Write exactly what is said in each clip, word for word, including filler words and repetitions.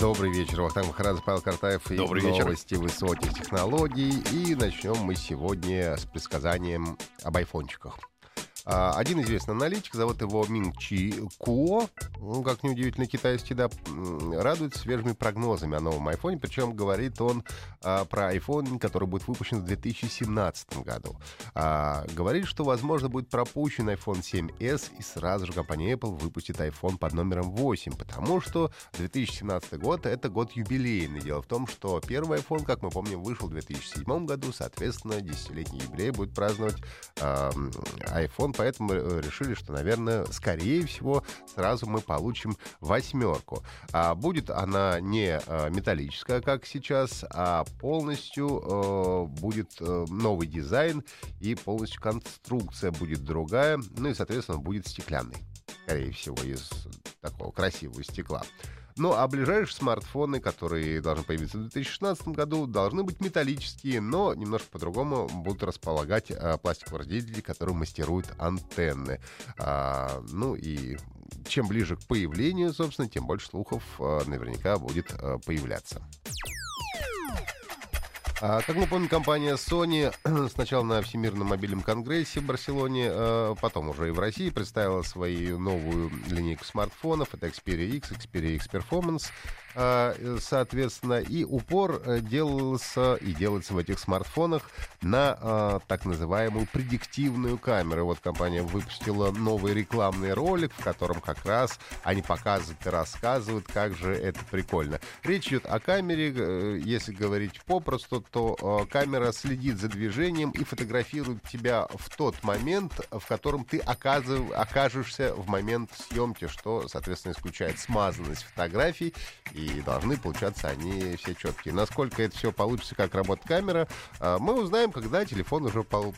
Добрый вечер, Вахтанг Махарадзе, Павел Картаев и Добрый новости вечер. Высоких технологий. И начнем мы сегодня с предсказанием об айфончиках. Один известный аналитик, зовут его Мин Чи Куо, ну, как неудивительно, китайский, да, радует свежими прогнозами о новом айфоне, причем говорит он а, про айфон, который будет выпущен в две тысячи семнадцатом году. А, говорит, что, возможно, будет пропущен iPhone семь эс, и сразу же компания Apple выпустит iPhone под номером восемь, потому что две тысячи семнадцатый год — это год юбилейный. Дело в том, что первый iPhone, как мы помним, вышел в две тысячи седьмом году, соответственно, десятилетний юбилей будет праздновать а, iPhone. Поэтому решили, что, наверное, скорее всего, сразу мы получим восьмерку. А будет она не металлическая, как сейчас, а полностью э, будет э, новый дизайн, и полностью конструкция будет другая, ну и, соответственно, будет стеклянный, скорее всего, из такого красивого стекла. Ну, а ближайшие смартфоны, которые должны появиться в две тысячи шестнадцатом году, должны быть металлические, но немножко по-другому будут располагать а, пластиковые разделители, которые мастеруют антенны. А, ну и чем ближе к появлению, собственно, тем больше слухов а, наверняка будет а, появляться. А, как мы помним, компания Sony сначала на Всемирном мобильном конгрессе в Барселоне, а потом уже и в России представила свою новую линейку смартфонов. Это Xperia X, Xperia X Performance, а, соответственно. И упор делался и делается в этих смартфонах на а, так называемую предиктивную камеру. Вот компания выпустила новый рекламный ролик, в котором как раз они показывают и рассказывают, как же это прикольно. Речь идет о камере, если говорить попросту, то э, камера следит за движением и фотографирует тебя в тот момент, в котором ты оказыв, окажешься в момент съемки, что, соответственно, исключает смазанность фотографий, и должны получаться они все четкие. Насколько это все получится, как работает камера, э, мы узнаем, когда телефон уже по-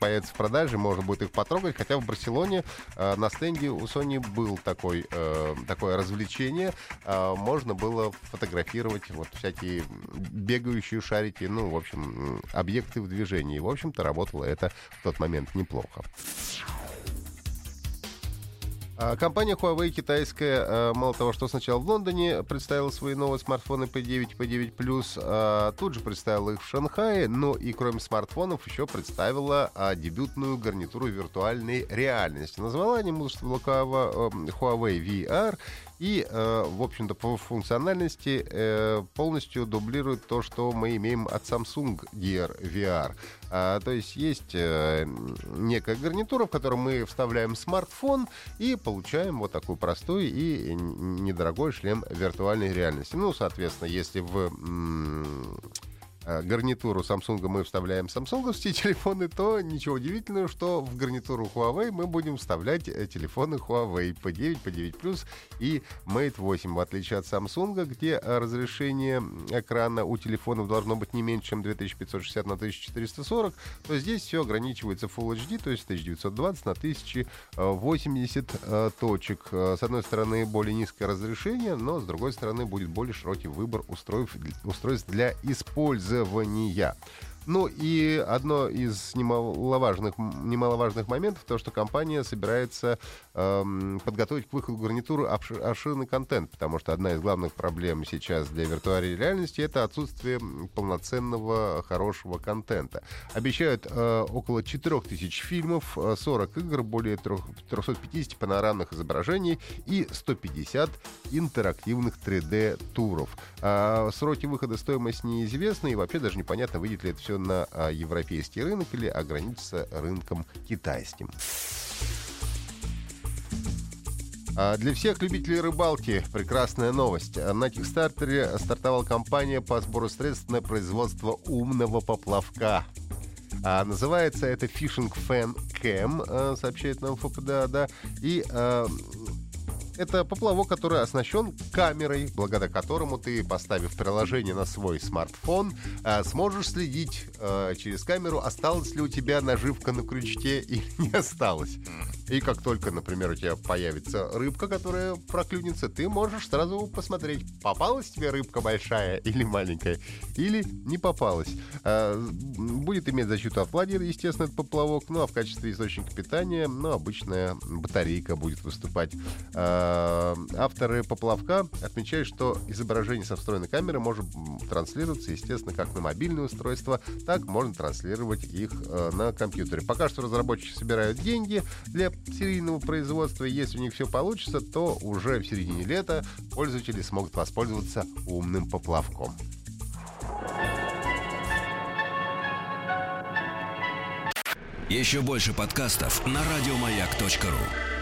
появится в продаже, можно будет их потрогать, хотя в Барселоне э, на стенде у Sony был такой, э, такое развлечение, э, можно было фотографировать вот всякие бегающие шарики, ну, в общем, объекты в движении. В общем-то, работало это в тот момент неплохо. Компания Huawei китайская, мало того, что сначала в Лондоне представила свои новые смартфоны пи девять, пи девять плюс, тут же представила их в Шанхае, но и кроме смартфонов еще представила дебютную гарнитуру виртуальной реальности. Назвала они мужество лукавого Huawei ви ар, и, в общем-то, по функциональности полностью дублирует то, что мы имеем от Samsung Gear ви ар. А, то есть есть э, некая гарнитура, в которую мы вставляем смартфон и получаем вот такой простой и недорогой шлем виртуальной реальности. Ну, соответственно, если в м- гарнитуру Samsung мы вставляем самсунговские телефоны, то ничего удивительного, что в гарнитуру Huawei мы будем вставлять телефоны Huawei пи девять, пи девять плюс и Mate восемь, в отличие от Samsung, где разрешение экрана у телефонов должно быть не меньше, чем две тысячи пятьсот шестьдесят на тысяча четыреста сорок, то здесь все ограничивается Full эйч ди, то есть тысяча девятьсот двадцать на тысяча восемьдесят точек. С одной стороны, более низкое разрешение, но с другой стороны, будет более широкий выбор устройств для использования. Ну и одно из немаловажных, немаловажных моментов, то, что компания собирается эм, подготовить к выходу гарнитуры обширный контент, потому что одна из главных проблем сейчас для виртуальной реальности — это отсутствие полноценного хорошего контента. Обещают э, около четыре тысячи фильмов, сорок игр, более триста пятьдесят панорамных изображений и сто пятьдесят интерактивных три дэ-туров. А сроки выхода, стоимость неизвестна, и вообще даже непонятно, выйдет ли это все на а, европейский рынок или ограничится рынком китайским. Для всех любителей рыбалки прекрасная новость. На Кикстартере стартовала кампания по сбору средств на производство умного поплавка. А, называется это Fishing Fan кэм, сообщает нам ФПДА, да, и... А, это поплавок, который оснащен камерой, благодаря которому ты, поставив приложение на свой смартфон, сможешь следить через камеру, осталась ли у тебя наживка на крючке или не осталась. И как только, например, у тебя появится рыбка, которая проклюнется, ты можешь сразу посмотреть, попалась тебе рыбка большая или маленькая, или не попалась. Будет иметь защиту от лагеря, естественно, этот поплавок, ну а в качестве источника питания, ну, обычная батарейка будет выступать. Авторы поплавка отмечают, что изображение со встроенной камеры может транслироваться, естественно, как на мобильные устройства, так можно транслировать их на компьютере. Пока что разработчики собирают деньги для серийного производства. Если у них все получится, то уже в середине лета пользователи смогут воспользоваться умным поплавком. Еще больше подкастов на радиомаяк точка ру.